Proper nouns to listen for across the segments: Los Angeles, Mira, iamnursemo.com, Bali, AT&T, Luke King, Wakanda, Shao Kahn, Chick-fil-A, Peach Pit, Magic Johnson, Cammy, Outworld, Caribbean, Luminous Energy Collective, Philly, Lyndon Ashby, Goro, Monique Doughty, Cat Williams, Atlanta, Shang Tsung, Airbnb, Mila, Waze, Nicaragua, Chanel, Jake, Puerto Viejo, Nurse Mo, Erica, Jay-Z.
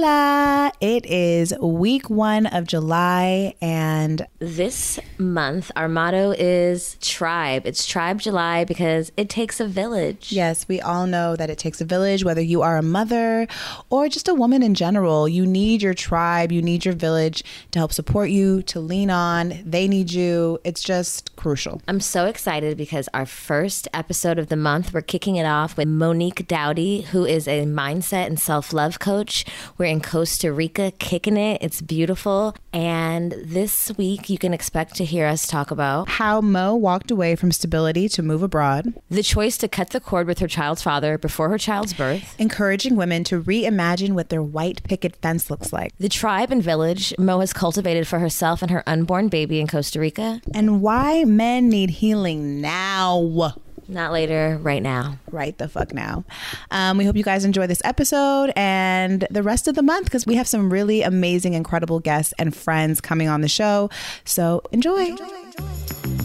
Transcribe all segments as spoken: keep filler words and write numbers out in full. Hola! It is week one of July, and this month our motto is Tribe. It's Tribe July because it takes a village. Yes, we all know that it takes a village, whether you are a mother or just a woman in general. You need your tribe, you need your village to help support you, to lean on. They need you. It's just crucial. I'm so excited because our first episode of the month, we're kicking it off with Monique Doughty, who is a mindset and self-love coach. We're in Costa Rica kicking it. It's beautiful. And this week you can expect to hear us talk about how Mo walked away from stability to move abroad, the choice to cut the cord with her child's father before her child's birth, encouraging women to reimagine what their white picket fence looks like, the tribe and village Mo has cultivated for herself and her unborn baby in Costa Rica, and why men need healing now. Not later, right now. Right the fuck now. Um, we hope you guys enjoy this episode and the rest of the month because we have some really amazing, incredible guests and friends coming on the show. So enjoy. Enjoy, enjoy.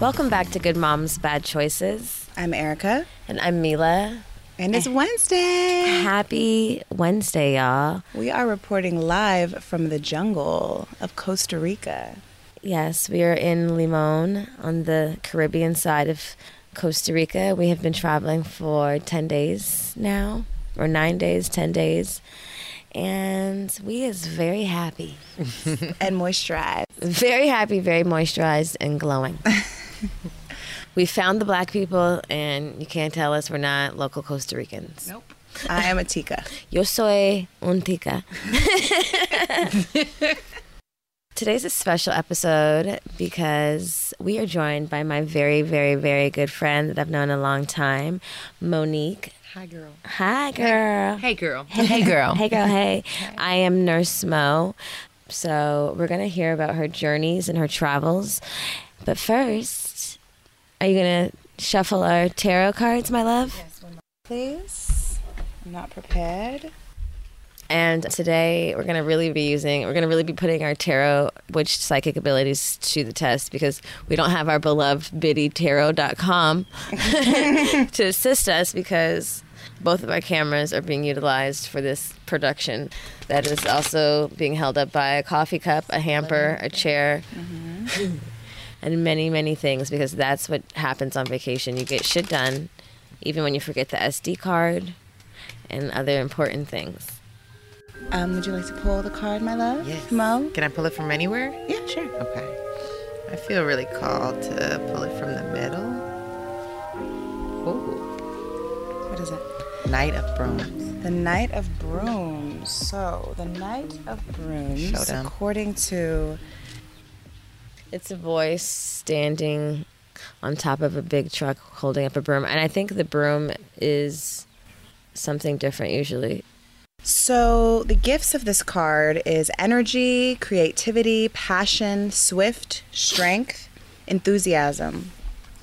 Welcome back to Good Moms, Bad Choices. I'm Erica. And I'm Mila. And it's Wednesday. Happy Wednesday, y'all. We are reporting live from the jungle of Costa Rica. Yes, we are in Limón on the Caribbean side of Costa Rica. We have been traveling for ten days now, or nine days, ten days. And we is very happy. And moisturized. Very happy, very moisturized and glowing. We found the black people, and you can't tell us we're not local Costa Ricans. Nope. I am a tica. Yo soy un tica. Today's a special episode because we are joined by my very, very, very good friend that I've known a long time, Monique. Hi, girl. Hi, girl. Hey, hey girl. Hey, hey girl. Hey, girl. Hey. Hey. I am Nurse Mo. So we're going to hear about her journeys and her travels. But first... Are you going to shuffle our tarot cards, my love? Yes, one more, please. I'm not prepared. And today we're going to really be using, we're going to really be putting our tarot, which psychic abilities to the test because we don't have our beloved Biddy Tarot dot com to assist us because both of our cameras are being utilized for this production that is also being held up by a coffee cup, a hamper, a chair. Mm-hmm. And many, many things, because that's what happens on vacation. You get shit done, even when you forget the S D card and other important things. Um, would you like to pull the card, my love? Yes. Mo? Can I pull it from anywhere? Yeah, sure. Okay. I feel really called to pull it from the middle. Ooh. What is it? Knight of Brooms. The Knight of Brooms. So, the Knight of Brooms, Showdown. According to... It's a voice standing on top of a big truck holding up a broom. And I think the broom is something different usually. So the gifts of this card is energy, creativity, passion, swift, strength, enthusiasm.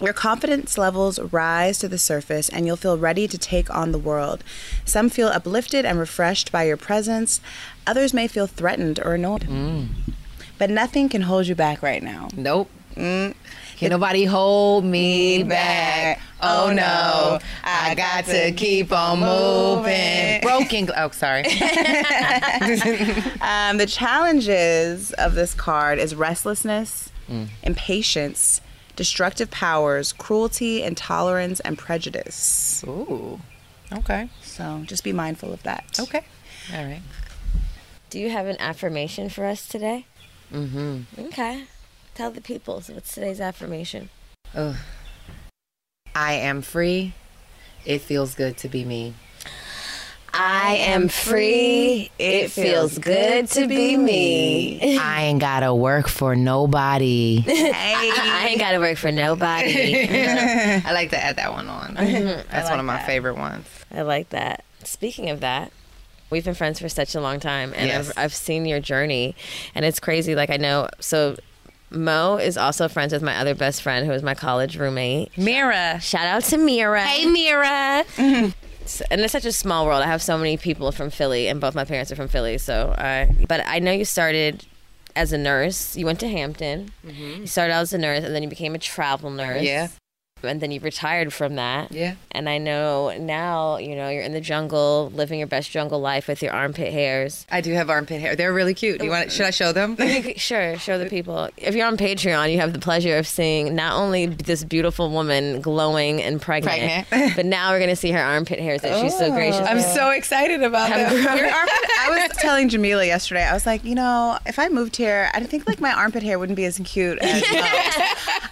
Your confidence levels rise to the surface and you'll feel ready to take on the world. Some feel uplifted and refreshed by your presence. Others may feel threatened or annoyed. Mm. But nothing can hold you back right now. Nope. Mm. Can it, nobody hold me back. Oh, no. I got to keep on moving. Broken. Oh, sorry. um, the challenges of this card is restlessness, mm. impatience, destructive powers, cruelty, intolerance, and prejudice. Ooh. Okay. So just be mindful of that. Okay. All right. Do you have an affirmation for us today? Mm-hmm. Okay. Tell the people. So what's today's affirmation? Oh, I am free. It feels good to be me. I am free. It feels good to be me. I ain't got to work for nobody. Hey. I, I ain't got to work for nobody. I like to add that one on. Mm-hmm. That's like one of my that. favorite ones. I like that. Speaking of that. We've been friends for such a long time, and yes. I've, I've seen your journey, and it's crazy. Like, I know, so Mo is also friends with my other best friend, who is my college roommate. Mira. Shout out to Mira. Hey, Mira. Mm-hmm. And it's such a small world. I have so many people from Philly, and both my parents are from Philly, so I, but I know you started as a nurse. You went to Hampton. Mm-hmm. You started out as a nurse, and then you became a travel nurse. Yeah. And then you retired from that. Yeah. And I know now, you know, you're in the jungle, living your best jungle life with your armpit hairs. I do have armpit hair. They're really cute. Do you want? Should I show them? Sure. Show the people. If you're on Patreon, you have the pleasure of seeing not only this beautiful woman glowing and pregnant, pregnant. But now we're going to see her armpit hairs that oh, she's so gracious I'm about. So excited about that. I was telling Jamila yesterday, I was like, you know, if I moved here, I think like my armpit hair wouldn't be as cute as Mo.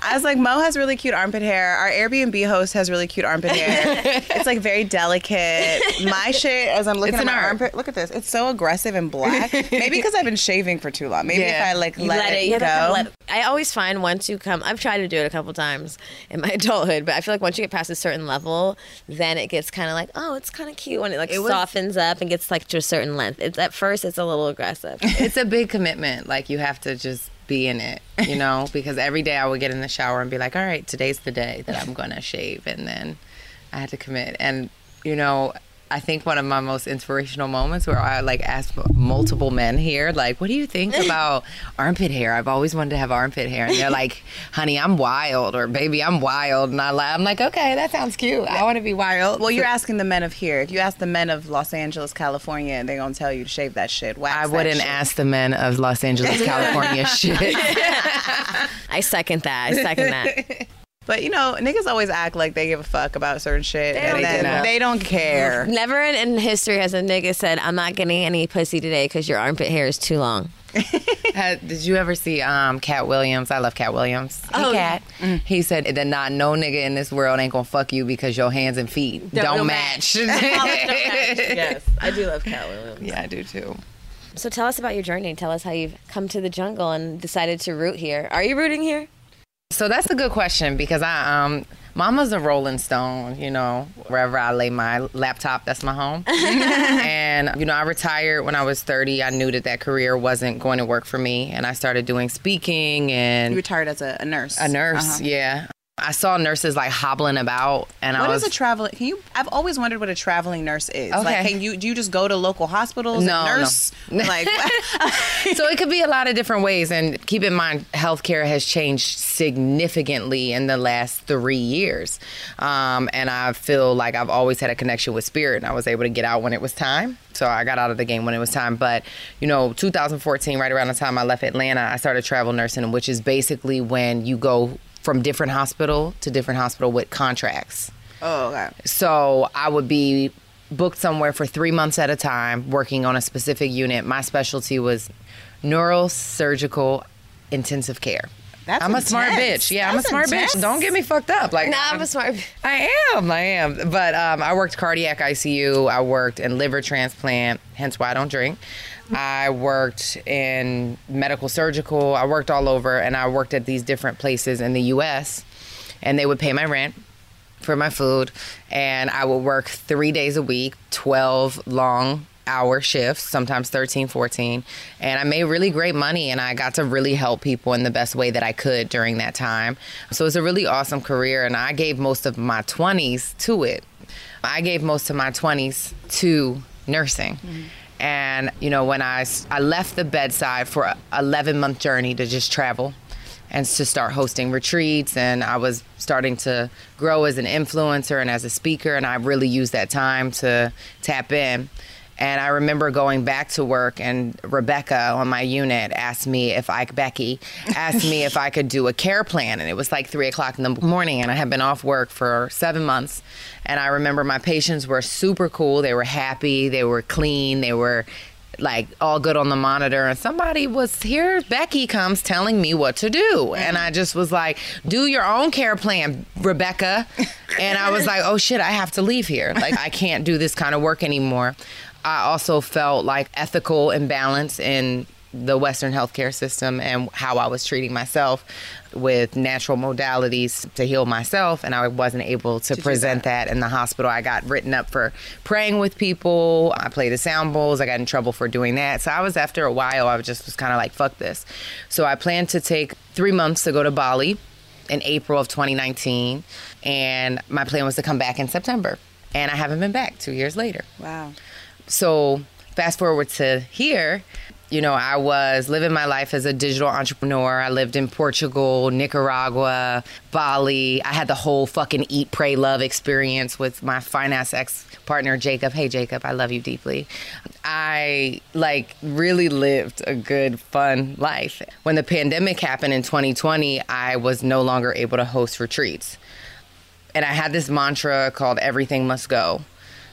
I was like, Mo has really cute armpit hair. Our Airbnb host has really cute armpit hair. It's like very delicate. My shit, as I'm looking it's at my arm. armpit, look at this. It's so aggressive and black. Maybe because I've been shaving for too long. Maybe yeah. if I like let, let it, it go. Let, I always find once you come, I've tried to do it a couple times in my adulthood, but I feel like once you get past a certain level, then it gets kind of like, oh, it's kind of cute when it like it was, softens up and gets like to a certain length. It's at first, it's a little aggressive. It's a big commitment. Like you have to just be in it, you know, because every day I would get in the shower and be like, all right, today's the day that I'm gonna shave. And then I had to commit. And, you know, I think one of my most inspirational moments where I like asked multiple men here, like, what do you think about armpit hair? I've always wanted to have armpit hair. And they're like, honey, I'm wild, or baby, I'm wild. And I lie. I'm like, okay, that sounds cute. I want to be wild. Well, you're asking the men of here. If you ask the men of Los Angeles, California, and they're going to tell you to shave that shit. Wax I wouldn't shit. ask the men of Los Angeles, California shit. I second that. I second that. But, you know, niggas always act like they give a fuck about certain shit. They and don't, then do they don't care. Never in, in history has a nigga said, I'm not getting any pussy today because your armpit hair is too long. uh, did you ever see um, Cat Williams? I love Cat Williams. Oh, hey, Cat. Mm. He said that not no nigga in this world ain't gonna fuck you because your hands and feet don't, don't, don't match. match. Yes, I do love Cat Williams. Yeah, I do too. So tell us about your journey. Tell us how you've come to the jungle and decided to root here. Are you rooting here? So that's a good question because I, um, Mama's a rolling stone, you know, wherever I lay my laptop, that's my home. And, you know, I retired when I was thirty. I knew that that career wasn't going to work for me. And I started doing speaking and... You retired as a, a nurse. A nurse, uh-huh. yeah. I saw nurses like hobbling about, and what I was. What is a traveling? Can you? I've always wondered what a traveling nurse is. Okay. Like, can you? Do you just go to local hospitals? No, and nurse? No. Like, so it could be a lot of different ways. And keep in mind, healthcare has changed significantly in the last three years. Um, and I feel like I've always had a connection with spirit, and I was able to get out when it was time. So I got out of the game when it was time. But, you know, two thousand fourteen, right around the time I left Atlanta, I started travel nursing, which is basically when you go from different hospital to different hospital with contracts. Oh, okay. So I would be booked somewhere for three months at a time working on a specific unit. My specialty was neurosurgical intensive care. That's I'm intense. a smart bitch. Yeah, That's I'm a smart intense. bitch. Don't get me fucked up. Like, nah, I'm, I'm a smart bitch. I am, I am. But um, I worked cardiac I C U. I worked in liver transplant, hence why I don't drink. I worked in medical surgical. I worked all over, and I worked at these different places in the U S, and they would pay my rent for my food, and I would work three days a week, twelve long hour shifts, sometimes thirteen, fourteen, and I made really great money, and I got to really help people in the best way that I could during that time. So it's a really awesome career, and I gave most of my twenties to it. I gave most of my twenties to nursing. Mm-hmm. And, you know, when I, I left the bedside for an eleven-month journey to just travel and to start hosting retreats, and I was starting to grow as an influencer and as a speaker, and I really used that time to tap in. And I remember going back to work, and Rebecca on my unit asked me if I, Becky, asked me if I could do a care plan. And it was like three o'clock in the morning, and I had been off work for seven months. And I remember my patients were super cool. They were happy. They were clean. They were like all good on the monitor. And somebody was here. Becky comes telling me what to do. Mm-hmm. And I just was like, do your own care plan, Rebecca. And I was like, oh, shit, I have to leave here. Like, I can't do this kind of work anymore. I also felt like ethical imbalance in the Western healthcare system and how I was treating myself with natural modalities to heal myself. And I wasn't able to Did present that. that in the hospital. I got written up for praying with people. I played the sound bowls. I got in trouble for doing that. So I was, after a while, I just was kind of like, fuck this. So I planned to take three months to go to Bali in April of twenty nineteen. And my plan was to come back in September. And I haven't been back two years later. Wow. So fast forward to here, You know, I was living my life as a digital entrepreneur. I lived in Portugal, Nicaragua, Bali. I had the whole fucking eat, pray, love experience with my finance ex-partner, Jacob. Hey, Jacob, I love you deeply. I, like, really lived a good, fun life. When the pandemic happened in twenty twenty, I was no longer able to host retreats. And I had this mantra called everything must go.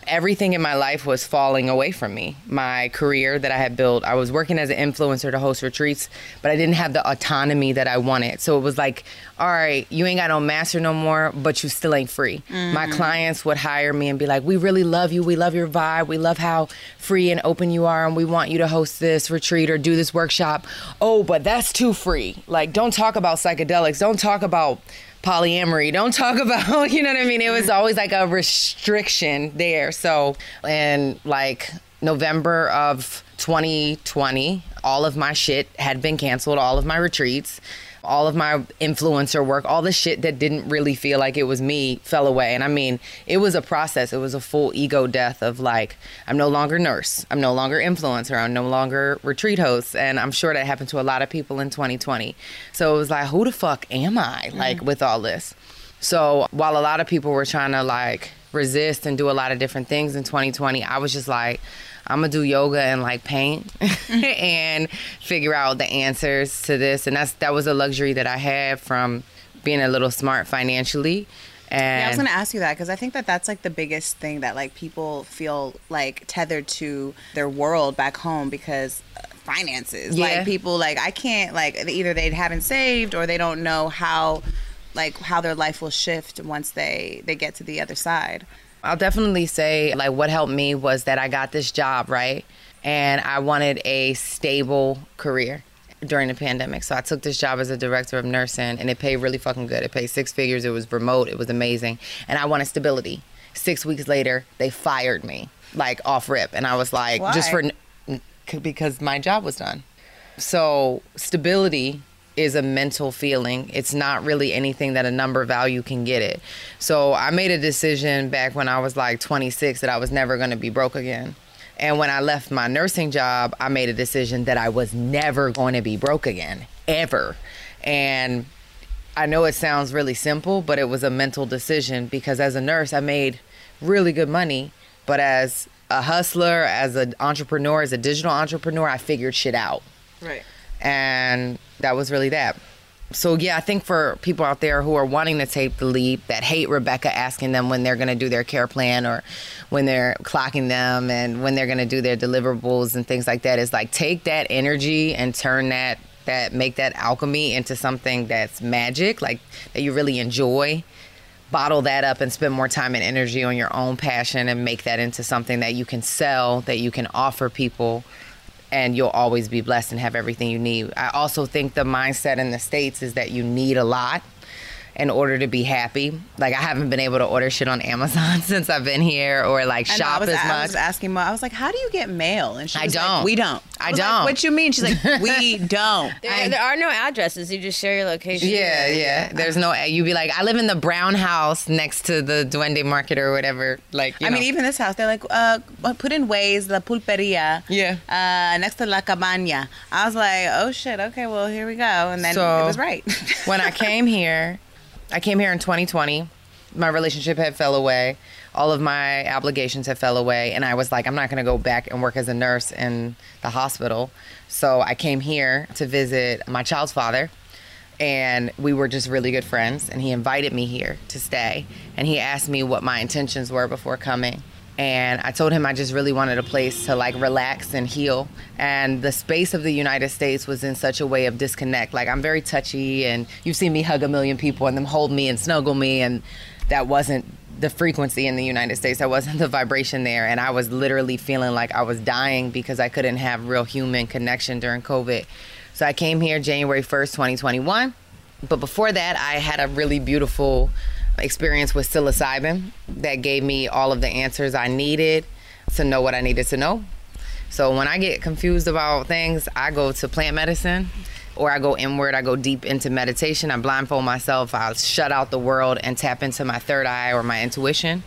Everything in my life was falling away from me. My career that I had built, I was working as an influencer to host retreats, but I didn't have the autonomy that I wanted. So it was like, all right, you ain't got no master no more, but you still ain't free. Mm. My clients would hire me and be like, we really love you. We love your vibe. We love how free and open you are. And we want you to host this retreat or do this workshop. Oh, but that's too free. Like, don't talk about psychedelics. Don't talk about polyamory. Don't talk about, you know what I mean? It was always like a restriction there. So in like November of twenty twenty, all of my shit had been canceled, all of my retreats, all of my influencer work, all the shit that didn't really feel like it was me fell away. And I mean, it was a process. It was a full ego death of like, I'm no longer nurse. I'm no longer influencer. I'm no longer retreat host. And I'm sure that happened to a lot of people in twenty twenty. So it was like, who the fuck am I? Like mm-hmm. with all this. So while a lot of people were trying to like resist and do a lot of different things in twenty twenty, I was just like, I'm gonna do yoga and like paint and figure out the answers to this. And that's that was a luxury that I had from being a little smart financially. And yeah, I was gonna ask you that because I think that that's like the biggest thing that like people feel like tethered to their world back home because finances. Yeah. Like people like I can't like either they haven't saved or they don't know how like how their life will shift once they they get to the other side. I'll definitely say like what helped me was that I got this job, right? And I wanted a stable career during the pandemic. So I took this job as a director of nursing and it paid really fucking good. It paid six figures. It was remote. It was amazing. And I wanted stability. Six weeks later, they fired me like off rip. And I was like, why? Just for, because my job was done. So stability is a mental feeling. It's not really anything that a number value can get it. So I made a decision back when I was like twenty-six that I was never going to be broke again. And when I left my nursing job, I made a decision that I was never going to be broke again, ever. And I know it sounds really simple, but it was a mental decision because as a nurse, I made really good money. But as a hustler, as an entrepreneur, as a digital entrepreneur, I figured shit out. Right. And that was really that. So, yeah, I think for people out there who are wanting to take the leap, that hate Rebecca asking them when they're going to do their care plan or when they're clocking them and when they're going to do their deliverables and things like that, is like take that energy and turn that, that make that alchemy into something that's magic, like that you really enjoy. Bottle that up and spend more time and energy on your own passion and make that into something that you can sell, that you can offer people. And you'll always be blessed and have everything you need. I also think the mindset in the States is that you need a lot in order to be happy. Like, I haven't been able to order shit on Amazon since I've been here or, like, I shop know, was, as I much. I was asking Mom, I was like, how do you get mail? And she was I don't. Like, we don't. I, I don't. Like, what you mean? She's like, we don't. There, I, there are no addresses. You just share your location. Yeah, yeah. yeah. There's no, you'd be like, I live in the brown house next to the Duende Market or whatever. Like, you I know. mean, even this house, they're like, uh, put in Waze, La Pulperia. Yeah. Uh, next to La Cabaña. I was like, oh, shit. Okay, well, here we go. And then so, it was right. When I came here, I came here in twenty twenty. My relationship had fell away. All of my obligations had fell away. And I was like, I'm not going to go back and work as a nurse in the hospital. So I came here to visit my child's father. And we were just really good friends. And he invited me here to stay. And he asked me what my intentions were before coming. And I told him I just really wanted a place to like relax and heal. And the space of the United States was in such a way of disconnect. Like I'm very touchy and you've seen me hug a million people and them hold me and snuggle me. And that wasn't the frequency in the United States. That wasn't the vibration there. And I was literally feeling like I was dying because I couldn't have real human connection during COVID. So I came here January first, twenty twenty-one. But before that, I had a really beautiful experience with psilocybin that gave me all of the answers I needed to know what I needed to know. So when I get confused about things, I go to plant medicine or I go inward, I go deep into meditation, I blindfold myself, I shut out the world and tap into my third eye or my intuition.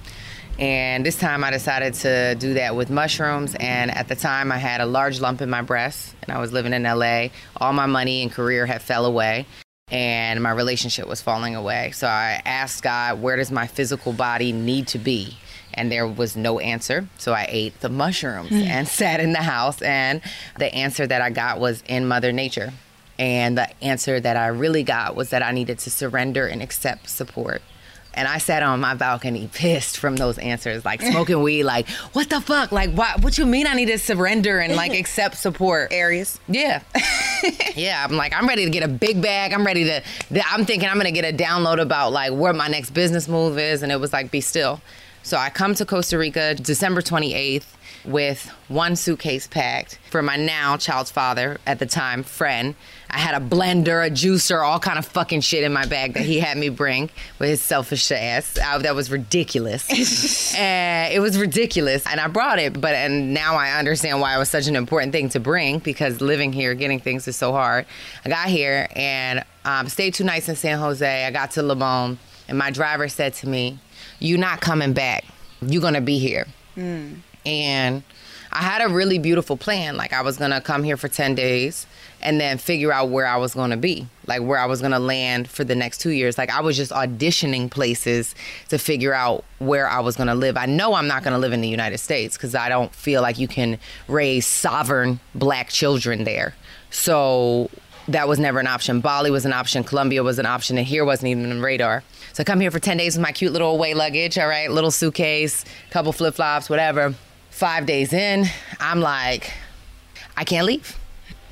And this time I decided to do that with mushrooms. And at the time I had a large lump in my breast and I was living in L A. All my money and career had fell away and my relationship was falling away. So I asked God, where does my physical body need to be? And there was no answer. So I ate the mushrooms and sat in the house. And the answer that I got was in Mother Nature. And the answer that I really got was that I needed to surrender and accept support. And I sat on my balcony pissed from those answers, like smoking weed, like, what the fuck? Like, why, what you mean I need to surrender and like accept support? Aries. Yeah. Yeah, I'm like, I'm ready to get a big bag. I'm ready to, I'm thinking I'm going to get a download about like where my next business move is. And it was like, be still. So I come to Costa Rica December twenty-eighth with one suitcase packed for my now child's father, at the time, friend. I had a blender, a juicer, all kind of fucking shit in my bag that he had me bring with his selfish ass. I, that was ridiculous. uh, it was ridiculous. And I brought it. But and now I understand why it was such an important thing to bring, because living here, getting things is so hard. I got here and um, stayed two nights in San Jose. I got to Limón and my driver said to me, "You're not coming back. You're going to be here." Mm. And I had a really beautiful plan. Like, I was going to come here for ten days and then figure out where I was going to be, like where I was going to land for the next two years. Like, I was just auditioning places to figure out where I was going to live. I know I'm not going to live in the United States because I don't feel like you can raise sovereign black children there. So that was never an option. Bali was an option. Colombia was an option. And here wasn't even on the radar. So I come here for ten days with my cute little away luggage, all right, little suitcase, couple flip-flops, whatever. Five days in, I'm like, I can't leave.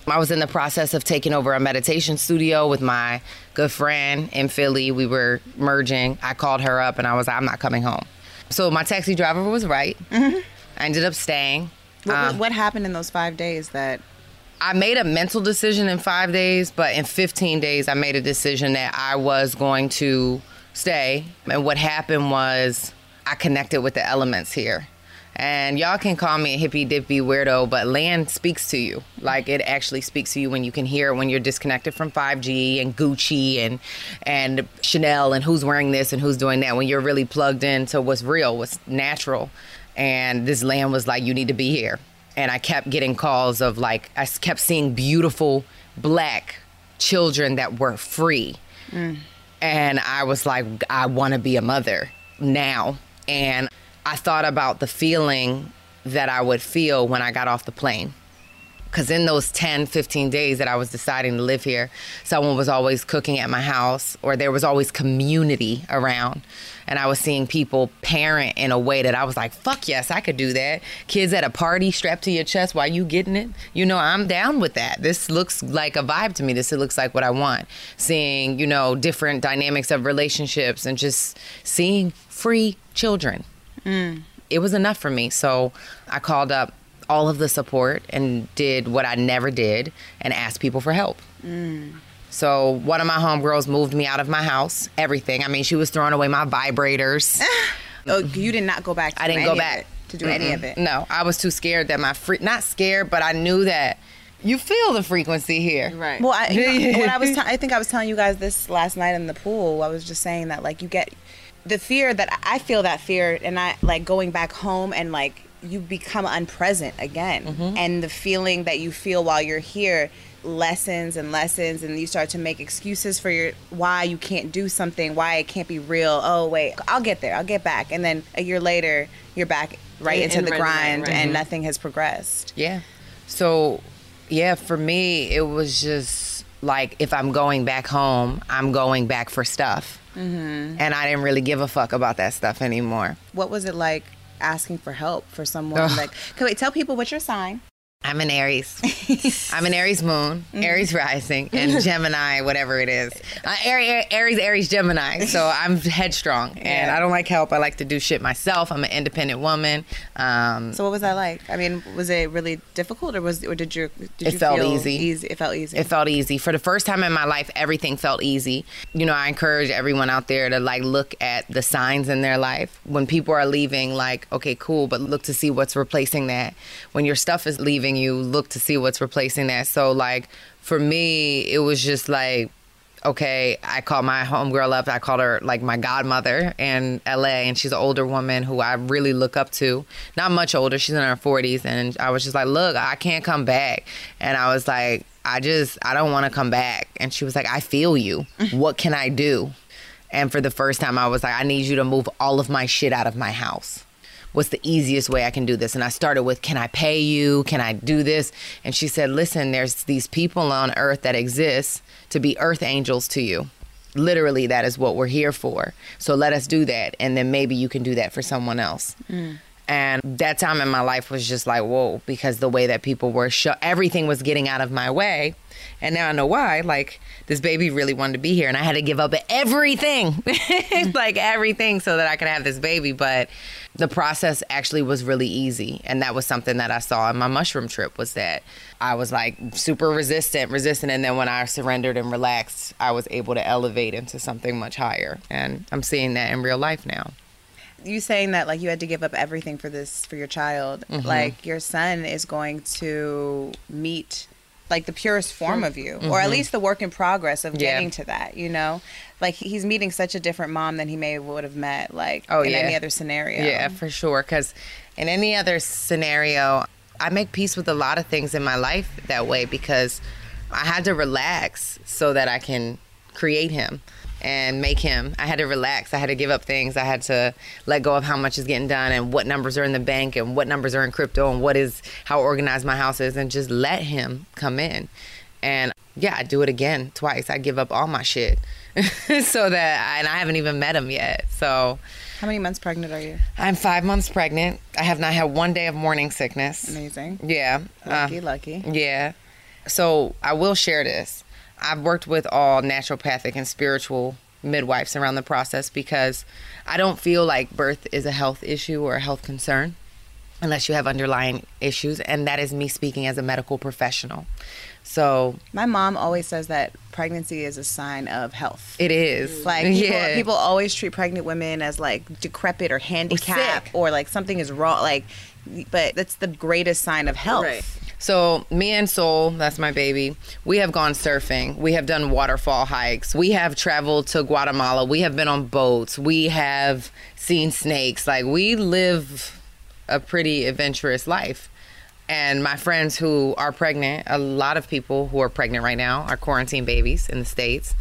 I was in the process of taking over a meditation studio with my good friend in Philly. We were merging. I called her up and I was like, I'm not coming home. So my taxi driver was right. Mm-hmm. I ended up staying. What, um, what happened in those five days that... I made a mental decision in five days, but in fifteen days, I made a decision that I was going to stay. And what happened was I connected with the elements here. And y'all can call me a hippy dippy weirdo, but land speaks to you. Like, it actually speaks to you when you can hear it, when you're disconnected from five G and Gucci and and Chanel and who's wearing this and who's doing that, when you're really plugged into what's real, what's natural. And this land was like, you need to be here. And I kept getting calls of like, I kept seeing beautiful black children that were free. Mm. And I was like, I want to be a mother now. And I thought about the feeling that I would feel when I got off the plane. Because in those ten, fifteen days that I was deciding to live here, someone was always cooking at my house, or there was always community around. And I was seeing people parent in a way that I was like, fuck yes, I could do that. Kids at a party strapped to your chest while you getting it. You know, I'm down with that. This looks like a vibe to me. This it looks like what I want. Seeing, you know, different dynamics of relationships and just seeing free children. Mm. It was enough for me. So I called up all of the support and did what I never did and asked people for help. Mm. So one of my homegirls moved me out of my house, everything. I mean, she was throwing away my vibrators. Oh, you did not go back to I didn't go back to do Mm-mm. any of it. No, I was too scared that my free, not scared, but I knew that you feel the frequency here. Right. Well, I, you know, when I was, ta- I think I was telling you guys this last night in the pool. I was just saying that, like, you get the fear that I feel that fear and I like going back home and like, you become unpresent again. Mm-hmm. And the feeling that you feel while you're here lessens and lessens, and you start to make excuses for your why you can't do something, why it can't be real. Oh, wait, I'll get there. I'll get back. And then a year later, you're back right and, into and the right grind right, right. and mm-hmm. nothing has progressed. Yeah. So, yeah, for me, it was just like, if I'm going back home, I'm going back for stuff. Mm-hmm. And I didn't really give a fuck about that stuff anymore. What was it like asking for help for someone? Ugh. Like, can we tell people what's your sign? I'm an Aries. I'm an Aries moon, mm-hmm. Aries rising, and Gemini, whatever it is. Uh, Aries, Aries, Aries, Gemini. So I'm headstrong, yeah. And I don't like help. I like to do shit myself. I'm an independent woman. Um, so what was that like? I mean, was it really difficult, or was, or did you? Did it you felt feel easy. easy. It felt easy. It felt easy. For the first time in my life, everything felt easy. You know, I encourage everyone out there to like look at the signs in their life. When people are leaving, like, okay, cool, but look to see what's replacing that. When your stuff is leaving, you look to see what's replacing that. So like, for me, it was just like, okay, I called my homegirl up. I called her like my godmother in L A, and she's an older woman who I really look up to. Not much older. She's in her forties. And I was just like, look, I can't come back. And I was like, I just, I don't want to come back. And she was like, I feel you. What can I do? And for the first time, I was like, I need you to move all of my shit out of my house. What's the easiest way I can do this? And I started with, can I pay you? Can I do this? And she said, listen, there's these people on earth that exist to be earth angels to you. Literally, that is what we're here for. So let us do that. And then maybe you can do that for someone else. Mm. And that time in my life was just like, whoa, because the way that people were, sh- everything was getting out of my way. And now I know why. Like, this baby really wanted to be here, and I had to give up everything, like everything, so that I could have this baby. But the process actually was really easy. And that was something that I saw in my mushroom trip, was that I was like super resistant, resistant. And then when I surrendered and relaxed, I was able to elevate into something much higher. And I'm seeing that in real life now. You saying that, like, you had to give up everything for this, for your child. Mm-hmm. Like, your son is going to meet, like, the purest form of you, mm-hmm. or at least the work in progress of getting yeah. to that, you know? Like, he's meeting such a different mom than he may would have met, like, oh, in yeah. any other scenario. Yeah, for sure. Because in any other scenario, I make peace with a lot of things in my life that way, because I had to relax so that I can create him. And make him. I had to relax. I had to give up things. I had to let go of how much is getting done and what numbers are in the bank and what numbers are in crypto and what is how organized my house is, and just let him come in. And yeah, I do it again twice. I give up all my shit so that I, and I haven't even met him yet. So how many months pregnant are you? I'm five months pregnant. I have not had one day of morning sickness. Amazing. Yeah. Lucky, uh, lucky. Yeah. So I will share this. I've worked with all naturopathic and spiritual midwives around the process, because I don't feel like birth is a health issue or a health concern unless you have underlying issues. And that is me speaking as a medical professional. So my mom always says that pregnancy is a sign of health. It is. Like, people, yeah. people always treat pregnant women as like decrepit or handicapped or, or like something is wrong. Like, but that's the greatest sign of health. Right. So me and Soul, that's my baby, we have gone surfing. We have done waterfall hikes. We have traveled to Guatemala. We have been on boats. We have seen snakes. Like, we live a pretty adventurous life. And my friends who are pregnant, a lot of people who are pregnant right now are quarantine babies in the States.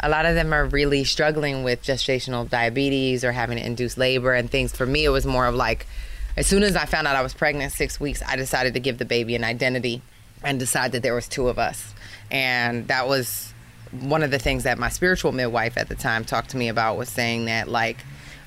A lot of them are really struggling with gestational diabetes or having to induce labor and things. For me, it was more of like, as soon as I found out I was pregnant, six weeks, I decided to give the baby an identity and decide that there was two of us. And that was one of the things that my spiritual midwife at the time talked to me about, was saying that, like,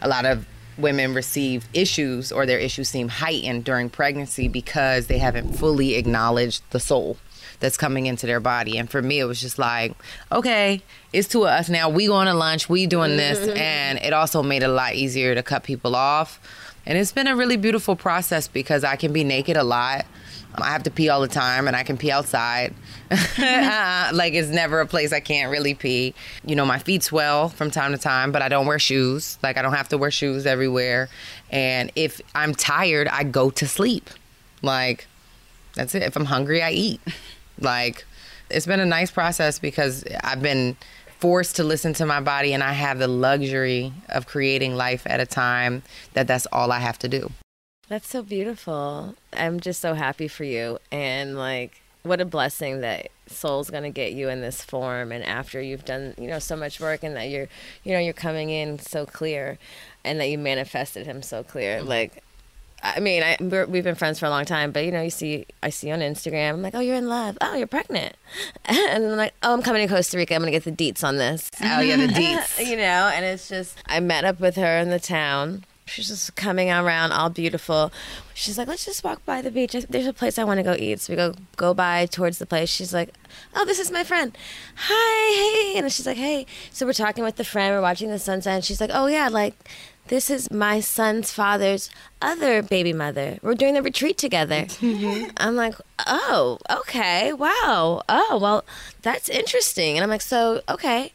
a lot of women receive issues, or their issues seem heightened during pregnancy, because they haven't fully acknowledged the soul that's coming into their body. And for me, it was just like, okay, it's two of us now. We going to lunch. We doing this. And it also made it a lot easier to cut people off. And it's been a really beautiful process, because I can be naked a lot. I have to pee all the time, and I can pee outside. Like, it's never a place I can't really pee. You know, my feet swell from time to time, but I don't wear shoes. Like, I don't have to wear shoes everywhere. And if I'm tired, I go to sleep. Like, that's it. If I'm hungry, I eat. Like, it's been a nice process, because I've been forced to listen to my body, and I have the luxury of creating life at a time that that's all I have to do. That's so beautiful. I'm just so happy for you. And like, what a blessing that Soul's going to get you in this form, and after you've done, you know, so much work, and that you're, you know, you're coming in so clear, and that you manifested him so clear. Like, I mean, I, we're, we've been friends for a long time, but, you know, you see, I see on Instagram, I'm like, oh, you're in love. Oh, you're pregnant. And I'm like, oh, I'm coming to Costa Rica. I'm going to get the deets on this. Oh, yeah, the deets. You know, and it's just, I met up with her in the town. She's just coming around all beautiful. She's like, let's just walk by the beach. There's a place I want to go eat. So we go go by towards the place. She's like, oh, this is my friend. Hi, hey. And she's like, hey. So we're talking with the friend. We're watching the sunset. And she's like, oh, yeah, like, this is my son's father's other baby mother. We're doing the retreat together. Mm-hmm. I'm like, oh, okay, wow. Oh, well, that's interesting. And I'm like, so, okay.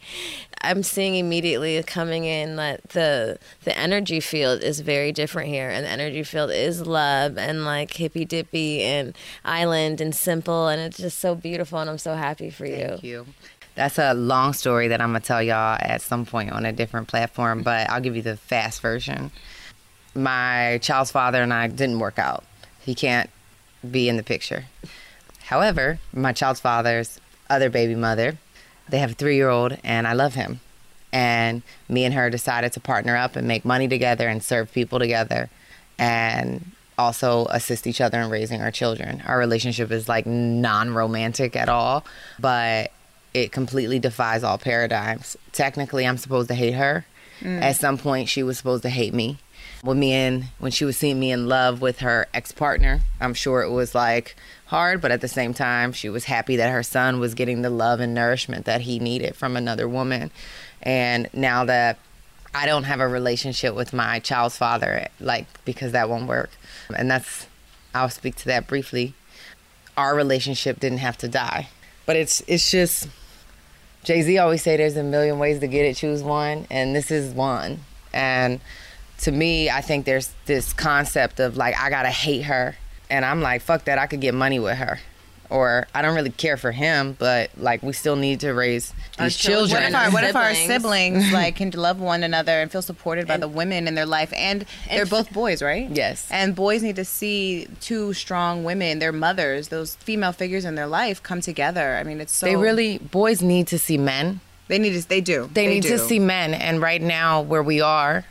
I'm seeing immediately coming in that the the energy field is very different here. And the energy field is love and like hippy-dippy and island and simple. And it's just so beautiful. And I'm so happy for you. Thank you. That's a long story that I'm going to tell y'all at some point on a different platform, but I'll give you the fast version. My child's father and I didn't work out. He can't be in the picture. However, my child's father's other baby mother, they have a three-year-old, and I love him. And me and her decided to partner up and make money together and serve people together and also assist each other in raising our children. Our relationship is like non-romantic at all, but it completely defies all paradigms. Technically, I'm supposed to hate her. Mm. At some point, she was supposed to hate me. When me and when she was seeing me in love with her ex-partner, I'm sure it was like hard, but at the same time, she was happy that her son was getting the love and nourishment that he needed from another woman. And now that I don't have a relationship with my child's father, like, because that won't work. And that's, I'll speak to that briefly. Our relationship didn't have to die. But it's it's just, Jay-Z always say there's a million ways to get it, choose one, and this is one. And to me, I think there's this concept of like, I gotta hate her. And I'm like, fuck that, I could get money with her. Or I don't really care for him, but like, we still need to raise these children. What if our, what if our siblings like can love one another and feel supported and, by the women in their life? And, and they're both boys, right? Yes. And boys need to see two strong women, their mothers, those female figures in their life come together. I mean, it's so... They really, boys need to see men. They need to, they do. They, they need do. to see men. And right now where we are,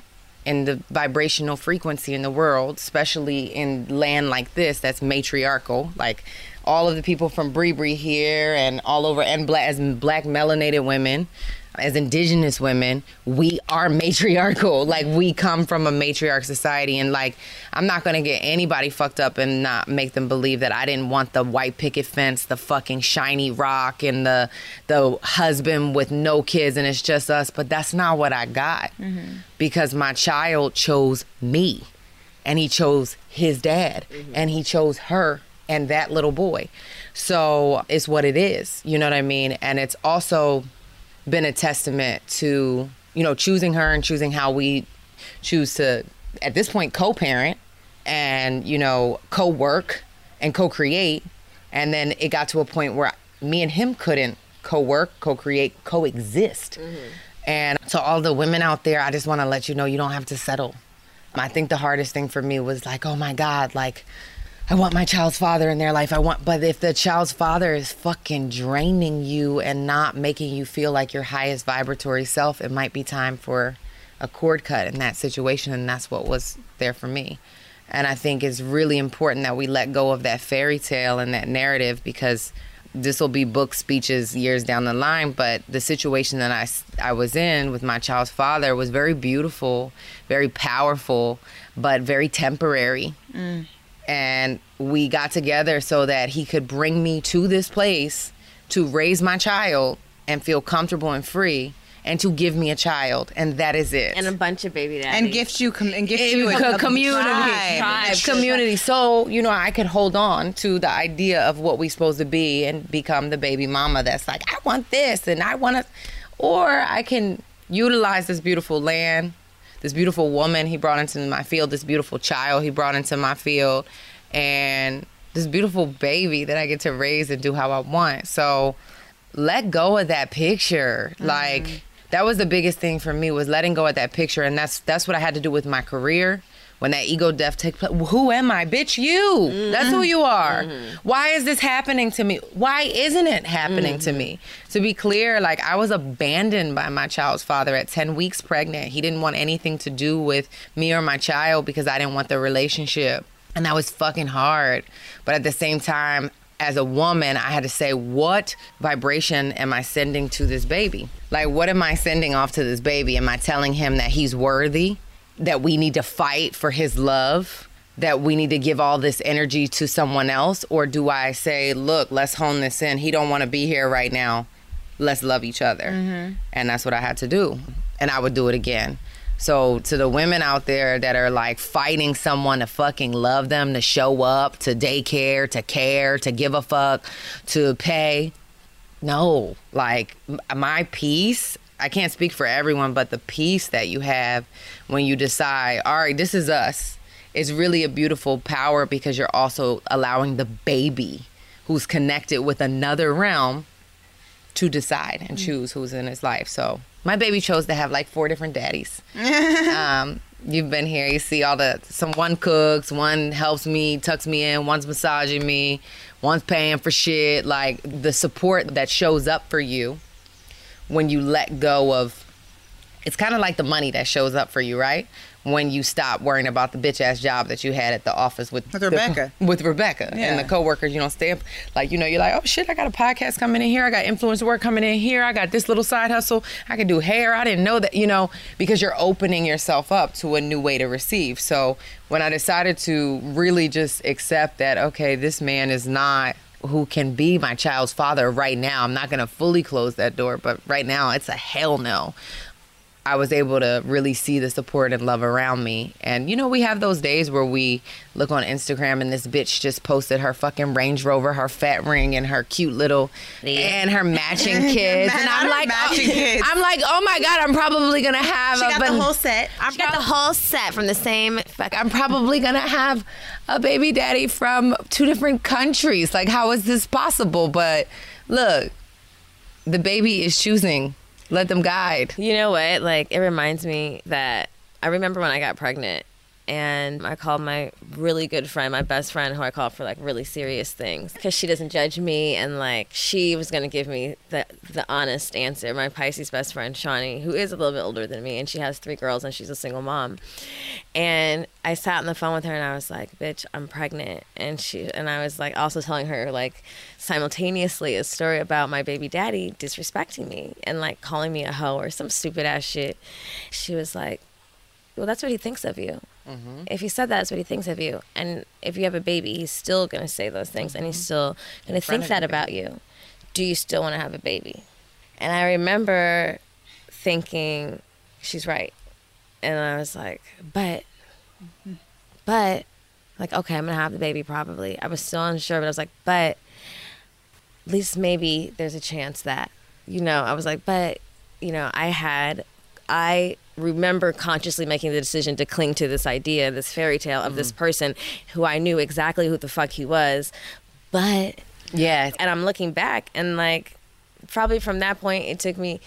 in the vibrational frequency in the world, especially in land like this that's matriarchal, like all of the people from Bribri here and all over, and black, as black melanated women, as indigenous women, we are matriarchal. Like, we come from a matriarch society, and like, I'm not gonna get anybody fucked up and not make them believe that I didn't want the white picket fence, the fucking shiny rock, and the the husband with no kids and it's just us. But that's not what I got. Mm-hmm. Because my child chose me, and he chose his dad, mm-hmm. and he chose her and that little boy. So it's what it is, you know what I mean? And it's also been a testament to, you know, choosing her and choosing how we choose to, at this point, co-parent and, you know, co-work and co-create. And then it got to a point where me and him couldn't co-work, co-create, coexist. Mm-hmm. And to all the women out there, I just want to let you know, you don't have to settle. I think the hardest thing for me was like, oh my God, like, I want my child's father in their life. I want, but if the child's father is fucking draining you and not making you feel like your highest vibratory self, it might be time for a cord cut in that situation. And that's what was there for me. And I think it's really important that we let go of that fairy tale and that narrative, because this will be book speeches years down the line, but the situation that I, I was in with my child's father was very beautiful, very powerful, but very temporary. Mm. And we got together so that he could bring me to this place to raise my child and feel comfortable and free, and to give me a child, and that is it. And a bunch of baby daddies. And gift you, com- and gift it, you a, a community, tribe. Tribe. community. So, you know, I could hold on to the idea of what we're supposed to be and become the baby mama that's like, I want this and I want to, or I can utilize this beautiful land, this beautiful woman he brought into my field, this beautiful child he brought into my field, and this beautiful baby that I get to raise and do how I want. So let go of that picture. Mm. Like, that was the biggest thing for me, was letting go of that picture. And that's that's what I had to do with my career. When that ego death takes place, who am I? Bitch, you. Mm-hmm. That's who you are. Mm-hmm. Why is this happening to me? Why isn't it happening mm-hmm. to me? To be clear, like, I was abandoned by my child's father at ten weeks pregnant. He didn't want anything to do with me or my child because I didn't want the relationship. And that was fucking hard. But at the same time, as a woman, I had to say, what vibration am I sending to this baby? Like, what am I sending off to this baby? Am I telling him that he's worthy, that we need to fight for his love, that we need to give all this energy to someone else? Or do I say, look, let's hone this in. He don't want to be here right now. Let's love each other. Mm-hmm. And that's what I had to do. And I would do it again. So to the women out there that are like fighting someone to fucking love them, to show up, to daycare, to care, to give a fuck, to pay. No, like, my peace, I can't speak for everyone, but the peace that you have when you decide, all right, this is us, is really a beautiful power, because you're also allowing the baby who's connected with another realm to decide and choose who's in his life. So my baby chose to have like four different daddies. um, you've been here. You see all the, some one cooks, one helps me, tucks me in, one's massaging me, one's paying for shit. Like the support that shows up for you when you let go of, it's kind of like the money that shows up for you, right? When you stop worrying about the bitch ass job that you had at the office with, with Rebecca, the, with Rebecca yeah. and the coworkers, you don't stay up. Like, you know, you're like, oh shit, I got a podcast coming in here. I got influencer work coming in here. I got this little side hustle. I can do hair. I didn't know that, you know, because you're opening yourself up to a new way to receive. So when I decided to really just accept that, okay, this man is not who can be my child's father right now. I'm not going to fully close that door, but right now it's a hell no. I was able to really see the support and love around me. And, you know, we have those days where we look on Instagram and this bitch just posted her fucking Range Rover, her fat ring, and her cute little, yeah. and her matching kids. and I'm like, oh, kids. I'm like, oh my God, I'm probably going to have. She a, got but, the whole set. I've got the whole set from the same, fuck, I'm probably going to have a baby daddy from two different countries. Like, how is this possible? But look, the baby is choosing. Let them guide. You know what? Like, it reminds me that I remember when I got pregnant and I called my really good friend, my best friend, who I call for like really serious things because she doesn't judge me. And like, she was going to give me the, the honest answer. My Pisces best friend, Shawnee, who is a little bit older than me, and she has three girls and she's a single mom. And I sat on the phone with her and I was like, bitch, I'm pregnant. And she, and I was like also telling her like simultaneously a story about my baby daddy disrespecting me and like calling me a hoe or some stupid ass shit. She was like, well, that's what he thinks of you. Mm-hmm. If he said that, that's what he thinks of you. And if you have a baby, he's still going to say those things, mm-hmm. and he's still going to think that about you. Do you still want to have a baby? And I remember thinking, she's right. And I was like, but, mm-hmm. but, like, okay, I'm going to have the baby probably. I was still unsure, but I was like, but at least maybe there's a chance that, you know, I was like, but, you know, I had, I... remember consciously making the decision to cling to this idea, this fairy tale of mm-hmm. this person who I knew exactly who the fuck he was. But yeah, and I'm looking back and like probably from that point it took me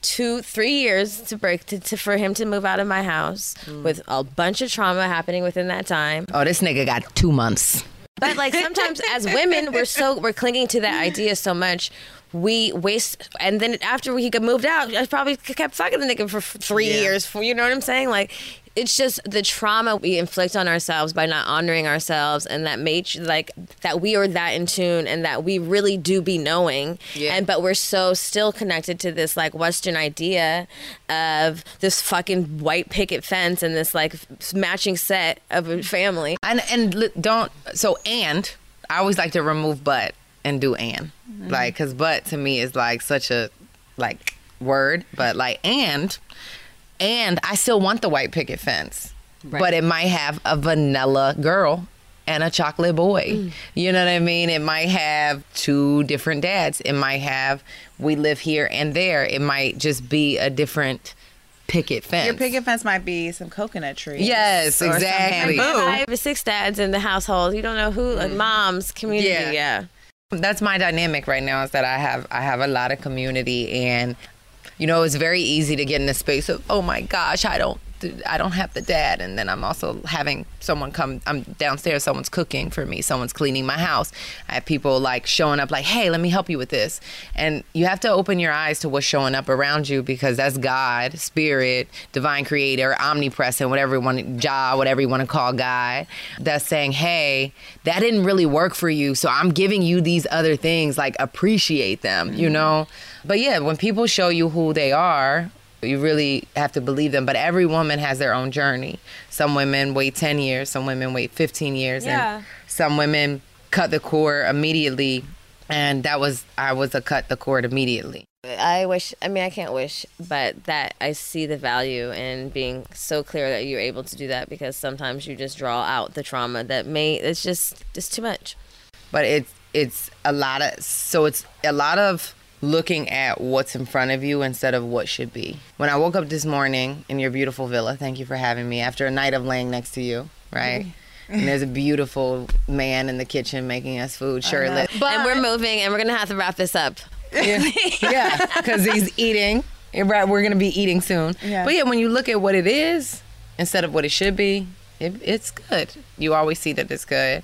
two, three years to break to, to for him to move out of my house mm. with a bunch of trauma happening within that time. Oh, this nigga got two months. But like sometimes as women we're so we're clinging to that idea so much. We waste, and then after he got moved out, I probably kept fucking the nigga for three yeah. years. For, you know what I'm saying? Like, it's just the trauma we inflict on ourselves by not honoring ourselves, and that made like that we are that in tune, and that we really do be knowing. Yeah. And but we're so still connected to this like Western idea of this fucking white picket fence and this like matching set of a family. And and don't so and I always like to remove but. And do and mm-hmm. like because but to me is like such a like word but like and and I still want the white picket fence right. but it might have a vanilla girl and a chocolate boy mm. you know what I mean, it might have two different dads, it might have we live here and there, it might just be a different picket fence. Your picket fence might be some coconut trees. Yes, exactly. Five or six dads in the household, you don't know who mm. like mom's community yeah, yeah. That's my dynamic right now is that I have I have a lot of community, and you know it's very easy to get in the space of oh my gosh I don't I don't have the dad, and then I'm also having someone come I'm downstairs, someone's cooking for me, someone's cleaning my house, I have people like showing up like hey let me help you with this, and you have to open your eyes to what's showing up around you because that's God, spirit, divine creator, omnipresent, whatever you want, Jah, whatever you want to call God, that's saying hey that didn't really work for you so I'm giving you these other things, like appreciate them mm-hmm. you know. But yeah, when people show you who they are, you really have to believe them. But every woman has their own journey. Some women wait ten years, some women wait fifteen years, yeah. and some women cut the cord immediately. And that was, I was a cut the cord immediately. I wish, I mean, I can't wish, but that I see the value in being so clear that you're able to do that, because sometimes you just draw out the trauma that may, it's just, it's too much. But it's, it's a lot of, so it's a lot of, looking at what's in front of you instead of what should be. When I woke up this morning in your beautiful villa, thank you for having me, after a night of laying next to you, right? Mm-hmm. And there's a beautiful man in the kitchen making us food, shirtless. Uh-huh. But- and we're moving and we're going to have to wrap this up. Yeah, because yeah, he's eating. Right, we're going to be eating soon. Yeah. But yeah, when you look at what it is instead of what it should be, it, it's good. You always see that it's good.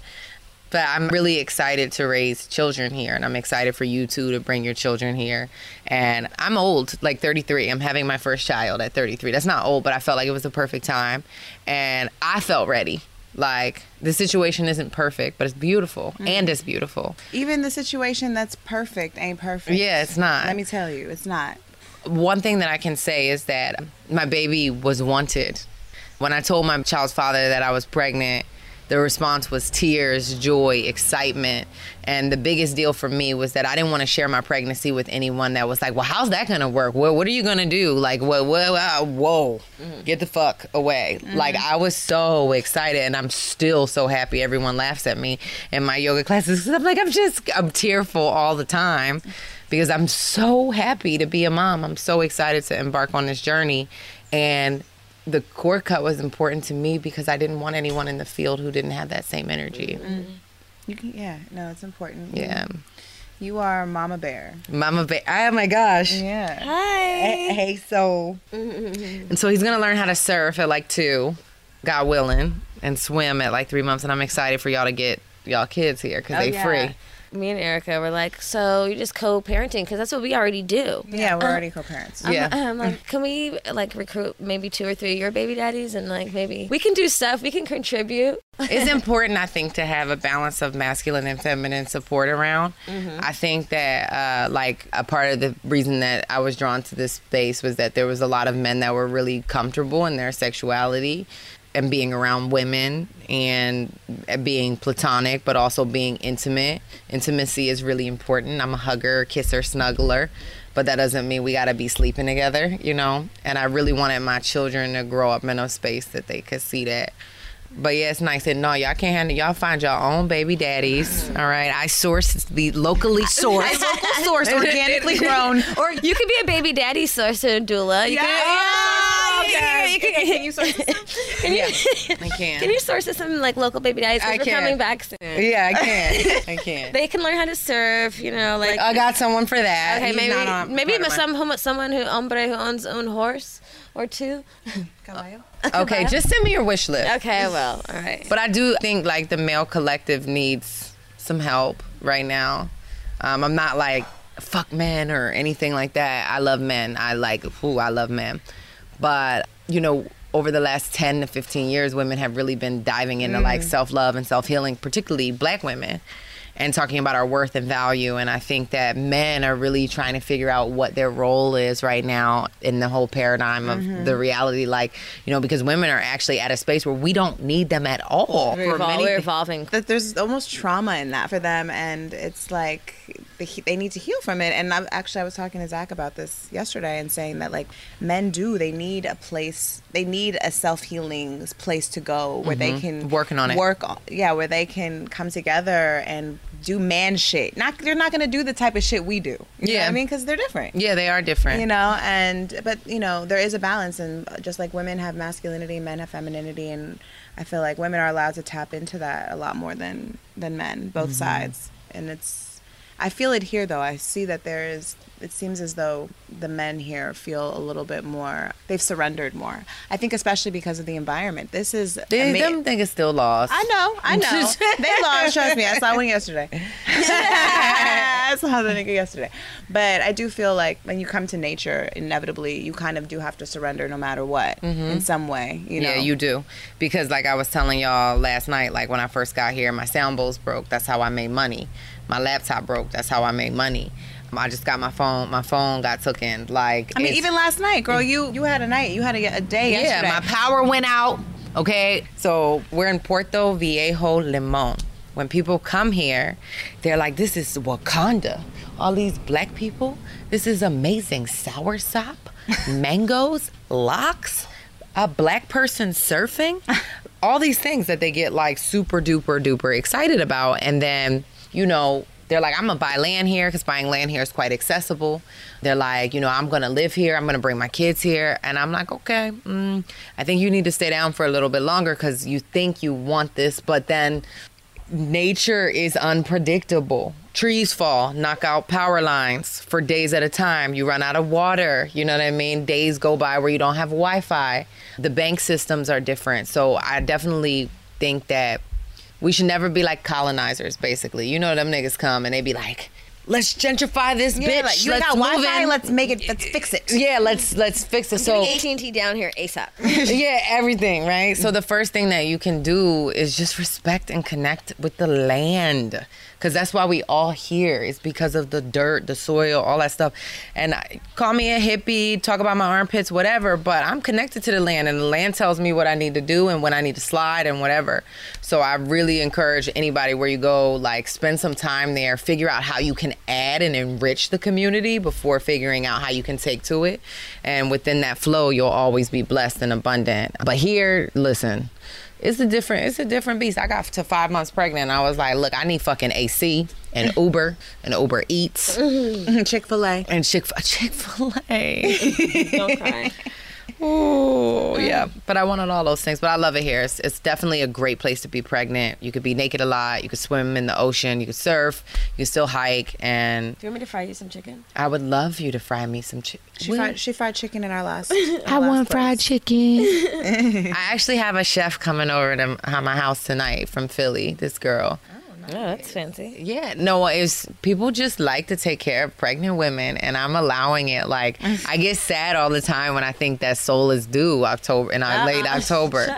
But I'm really excited to raise children here, and I'm excited for you two to bring your children here. And I'm old, like thirty-three. I'm having my first child at thirty-three. That's not old, but I felt like it was the perfect time. And I felt ready. Like, the situation isn't perfect, but it's beautiful. Mm-hmm. And it's beautiful. Even the situation that's perfect ain't perfect. Yeah, it's not. Let me tell you, it's not. One thing that I can say is that my baby was wanted. When I told my child's father that I was pregnant, the response was tears, joy, excitement. And the biggest deal for me was that I didn't want to share my pregnancy with anyone that was like, well, how's that going to work? Well, what are you going to do? Like, well, well, uh, whoa, mm. get the fuck away. Mm. Like, I was so excited, and I'm still so happy. Everyone laughs at me in my yoga classes. I'm like, I'm just, I'm tearful all the time because I'm so happy to be a mom. I'm so excited to embark on this journey. And the cord cut was important to me because I didn't want anyone in the field who didn't have that same energy. Mm-hmm. You can, yeah, no, it's important. Yeah. You are Mama Bear. Mama Bear. Oh, my gosh. Yeah. Hi. Hey, hey Soul. Mm-hmm. And so he's going to learn how to surf at like two, God willing, and swim at like three months. And I'm excited for y'all to get y'all kids here because oh, they yeah. free. Me and Erica were like, so you're just co-parenting, because that's what we already do. Yeah, we're um, already co-parents. I'm, yeah. I'm like, can we like recruit maybe two or three of your baby daddies, and like maybe we can do stuff, we can contribute. It's important, I think, to have a balance of masculine and feminine support around. Mm-hmm. I think that uh, like a part of the reason that I was drawn to this space was that there was a lot of men that were really comfortable in their sexuality and being around women and being platonic, but also being intimate. Intimacy is really important. I'm a hugger, kisser, snuggler, but that doesn't mean we gotta be sleeping together, you know? And I really wanted my children to grow up in a space that they could see that. But yeah, it's nice. And no, y'all can't handle. Y'all find your own baby daddies. All right, I source the locally sourced, local source, organically grown. Or you could be a baby daddy source and doula. You yeah. Can, oh, yeah. You can, can, can you source this? Can you? Yeah, I can. Can you source some like local baby daddies? I can. We're coming back soon. Yeah, I can. I can. They can learn how to surf. You know, like, like I got someone for that. Okay, He's maybe not on, maybe not some someone who hombre who owns own horse or two. Caballo. Okay, just send me your wish list. Okay, I will. All right. But I do think, like, the male collective needs some help right now. Um, I'm not, like, fuck men or anything like that. I love men. I, like, ooh, I love men. But, you know, over the last ten to fifteen years, women have really been diving into, mm. like, self-love and self-healing, particularly black women, and talking about our worth and value. And I think that men are really trying to figure out what their role is right now in the whole paradigm of mm-hmm. the reality. Like, you know, because women are actually at a space where we don't need them at all. We're, for evol- many we're evolving. That there's almost trauma in that for them. And it's like they, they need to heal from it. And I'm, actually, I was talking to Zach about this yesterday and saying that, like, men do. They need a place. They need a self-healing place to go where mm-hmm. they can working on it. Work on, yeah, where they can come together and do man shit. Not they're not gonna do the type of shit we do. You yeah, know what I mean, because they're different. Yeah, they are different. You know, and but you know there is a balance, and just like women have masculinity, men have femininity, and I feel like women are allowed to tap into that a lot more than than men, both mm-hmm. sides. And it's, I feel it here though. I see that there is. It seems as though the men here feel a little bit more. They've surrendered more. I think especially because of the environment. This is. They ama- them think it's still lost. I know. I know. They lost. Trust me. I saw one yesterday. I saw the nigga yesterday. But I do feel like when you come to nature, inevitably you kind of do have to surrender no matter what mm-hmm. in some way. You know. Yeah, you do. Because like I was telling y'all last night, like when I first got here, my sound bowls broke. That's how I made money. My laptop broke. That's how I made money. I just got my phone. My phone got taken. Like I mean, even last night, girl, you you had a night. You had a, a day yeah, yesterday. Yeah, my power went out. Okay, so we're in Puerto Viejo, Limón. When people come here, they're like, "This is Wakanda. All these black people. This is amazing. Soursop, mangoes, lox, a black person surfing, all these things that they get like super duper duper excited about." And then you know. They're like, I'm going to buy land here because buying land here is quite accessible. They're like, you know, I'm going to live here. I'm going to bring my kids here. And I'm like, okay, mm, I think you need to stay down for a little bit longer because you think you want this. But then nature is unpredictable. Trees fall, knock out power lines for days at a time. You run out of water, you know what I mean? Days go by where you don't have Wi-Fi. The bank systems are different. So I definitely think that we should never be like colonizers, basically. You know, them niggas come and they be like, let's gentrify this yeah, bitch. Like, you let's got Wi-Fi. In. Let's make it. Let's fix it. Yeah, let's let's fix it. So A T and T down here ASAP. Yeah, everything, right? So the first thing that you can do is just respect and connect with the land, because that's why we all here. It's because of the dirt, the soil, all that stuff. And I, call me a hippie, talk about my armpits, whatever. But I'm connected to the land, and the land tells me what I need to do and when I need to slide and whatever. So I really encourage anybody where you go, like spend some time there, figure out how you can add and enrich the community before figuring out how you can take to it. And within that flow, you'll always be blessed and abundant. But here, listen, it's a different it's a different beast. I got to five months pregnant and I was like, look, I need fucking A C and Uber and Uber Eats. Chick-fil-A. And Chick-fil-A. Chick-fil-A. Don't cry. Oh, yeah. But I wanted all those things. But I love it here. It's, it's definitely a great place to be pregnant. You could be naked a lot. You could swim in the ocean. You could surf. You could still hike. And do you want me to fry you some chicken? I would love you to fry me some chicken. She fried, she fried chicken in our last in our I last want place. Fried chicken. I actually have a chef coming over to my house tonight from Philly, this girl. Oh, that's fancy. Yeah, no, it's people just like to take care of pregnant women, and I'm allowing it. Like, I get sad all the time when I think that Soul is due October and I uh, late October.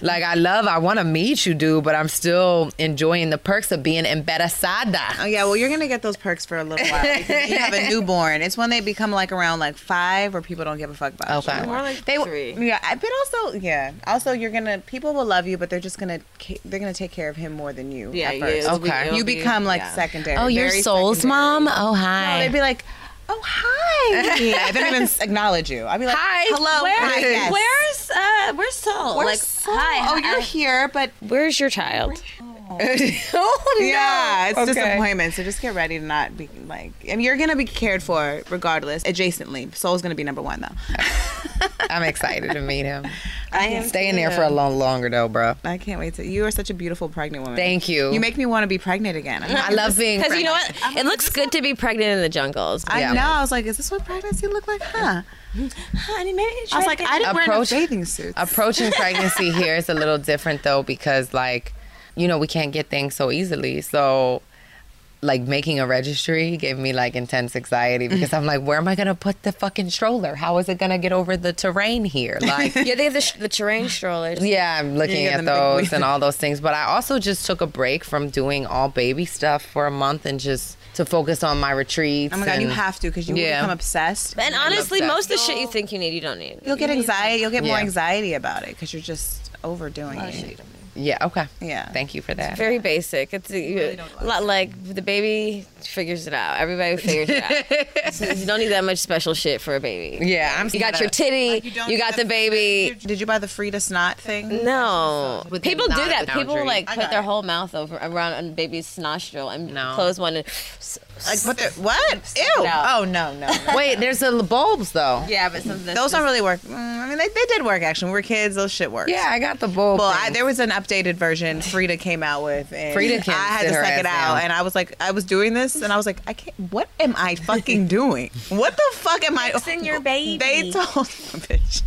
Like, I love, I want to meet you, dude, but I'm still enjoying the perks of being embarazada. Oh yeah, well, you're gonna get those perks for a little while because you have a newborn. It's when they become like around like five, where people don't give a fuck about okay. you. More like they, three. Yeah, but also, yeah, also you're gonna people will love you, but they're just gonna they're gonna take care of him more than you. Yeah, at first. Yeah. Okay. It'll you be, become like yeah. secondary. Oh, you're Soul's secondary. Mom? Oh, hi. No, they'd be like, oh, hi. Yeah, they don't even acknowledge you. I'd be like, hi. Hello. Where, hi, yes. Where's, uh, where's Soul? Where's like, Soul? Hi. Oh, you're I, here, but where's your child? Oh, oh no. Yeah, it's okay. Disappointment. So just get ready to not be like, I mean, you're going to be cared for regardless, adjacently. Soul's going to be number one, though. I'm excited to meet him. I am staying there for a long longer though, bro. I can't wait to. You are such a beautiful pregnant woman. Thank you. You make me want to be pregnant again. I love being pregnant. Because you know what? I'm it like, looks good to be pregnant in the jungles. I yeah. know. I was like, is this what pregnancy looked like? Huh? Honey, maybe you I was like, I didn't approach, wear no bathing suits. Approaching pregnancy here is a little different though because like, you know, we can't get things so easily. So. Like making a registry gave me like intense anxiety because I'm like, where am I gonna put the fucking stroller? How is it gonna get over the terrain here? Like, yeah, they have the, the terrain strollers. Yeah, I'm looking at those and all those things. But I also just took a break from doing all baby stuff for a month and just to focus on my retreats. Oh my god, and, you have to because you yeah. become obsessed. And honestly, most of the shit you think you need, you don't need. You'll get anxiety. You'll get more yeah. anxiety about it because you're just overdoing oh, it. Yeah, okay. Yeah. Thank you for that. It's very basic. It's a, really a lot like the baby figures it out. Everybody figures it out. So you don't need that much special shit for a baby. Yeah. I'm you got your titty. Like you, you got the, the baby. Did you buy the Frida snot thing? No. With people do that. Boundary. People like put their it. whole mouth over around a baby's nostril and no. close one and... Like what? The, what? Ew! Oh no, no. no Wait, no. there's the bulbs though. Yeah, but some, those just... don't really work. Mm, I mean, they, they did work actually. When we were kids, those shit worked. Yeah, I got the bulb. Well, I, there was an updated version Frida came out with, and Frida came I had to suck it out, down. And I was like, I was doing this, and I was like, I can't. What am I fucking doing? What the fuck am I? Fixing your baby. They told me, bitch.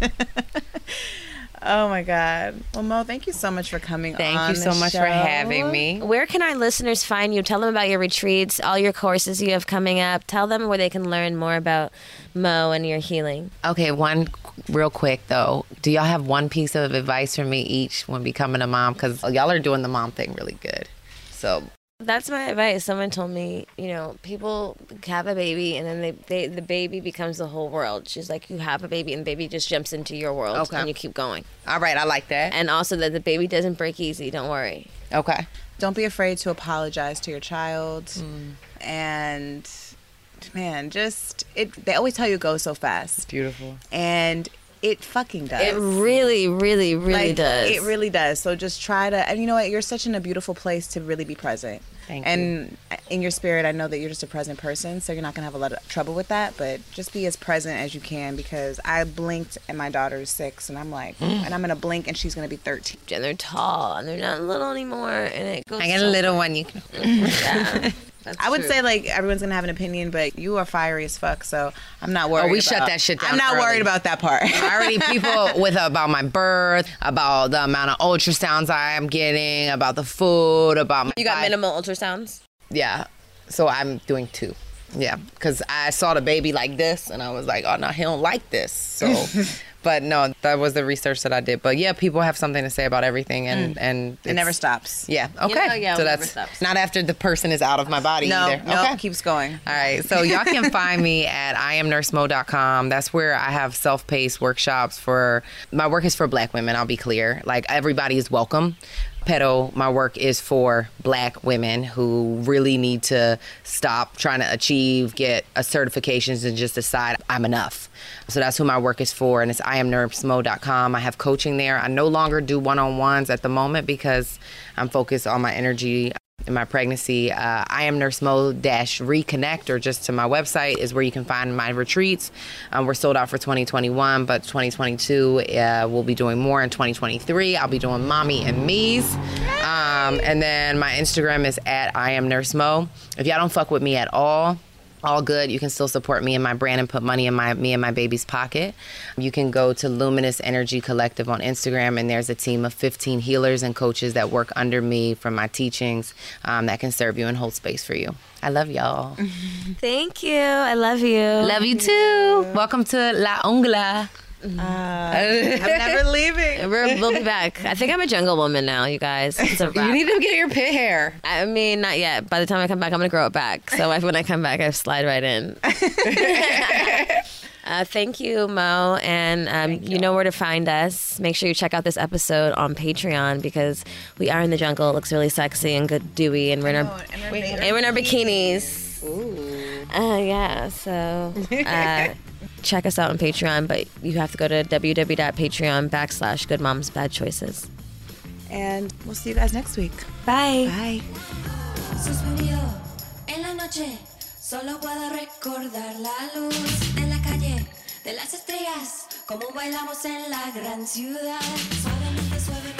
Oh my God. Well, Mo, thank you so much for coming thank on Thank you so the much show. for having me. Where can our listeners find you? Tell them about your retreats, all your courses you have coming up. Tell them where they can learn more about Mo and your healing. Okay, one real quick though. Do y'all have one piece of advice for me each when becoming a mom? Because y'all are doing the mom thing really good. So... That's my advice. Someone told me, you know, people have a baby and then they, they the baby becomes the whole world. She's like, you have a baby and the baby just jumps into your world okay. and you keep going. All right. I like that. And also that the baby doesn't break easy. Don't worry. Okay. Don't be afraid to apologize to your child. Mm. And, man, just, it. they always tell you go so fast. It's beautiful. And... It fucking does. It really, really, really like, does. It really does. So just try to, and you know what? You're such in a beautiful place to really be present. Thank and you. In your spirit, I know that you're just a present person, so you're not going to have a lot of trouble with that, but just be as present as you can because I blinked and my daughter is six and I'm like, mm. and I'm going to blink and she's going to be thirteen. And they're tall and they're not little anymore. And it goes I got so a little far. One. You can. Yeah. That's I would true. say like everyone's gonna have an opinion, but you are fiery as fuck, so I'm not worried. Oh, we about, shut that shit down. I'm not early. worried about that part. I already people with about my birth, about the amount of ultrasounds I am getting, about the food, about my you got life. minimal ultrasounds. Yeah, so I'm doing two. Yeah, because I saw the baby like this, and I was like, oh no, he don't like this. So, but no, that was the research that I did. But yeah, people have something to say about everything, and mm. and it never stops. Yeah. Okay. You know, yeah, so that's stops. not after the person is out of my body no, either. No, okay. It keeps going. All right. So y'all can find me at i am nurse mo dot com. That's where I have self-paced workshops for my work is for Black women. I'll be clear. Like everybody is welcome. Pedo, my work is for Black women who really need to stop trying to achieve, get a certifications, and just decide I'm enough. So that's who my work is for, and it's i am nurse mo dot com. I have coaching there. I no longer do one-on-ones at the moment because I'm focused on my energy in my pregnancy. uh, I am Nurse Mo dash reconnect, or just to my website is where you can find my retreats. Um, we're sold out for twenty twenty-one, but twenty twenty-two uh, we'll be doing more. In twenty twenty-three I'll be doing mommy and me's. Um, and then my Instagram is at I am Nurse Mo. If y'all don't fuck with me at all, all good. You can still support me and my brand and put money in my me and my baby's pocket. You can go to Luminous Energy Collective on Instagram, and there's a team of fifteen healers and coaches that work under me from my teachings um, that can serve you and hold space for you. I love y'all. Thank you. I love you. Love you too. Welcome to La Ungla. Uh, I'm never leaving. We're, we'll be back. I think I'm a jungle woman now, you guys. It's a wrap. You need to get your pit hair. I mean, not yet. By the time I come back, I'm going to grow it back. So I, when I come back, I slide right in. Uh, thank you, Mo. And um, you, you know where to find us. Make sure you check out this episode on Patreon, because we are in the jungle. It looks really sexy and good, dewy. And we're in our, oh, and our, we, and we're in our bikinis. Ooh. Uh, yeah, so... Uh, check us out on Patreon, but you have to go to w w w dot patreon backslash good moms bad choices. And we'll see you guys next week. Bye. Bye.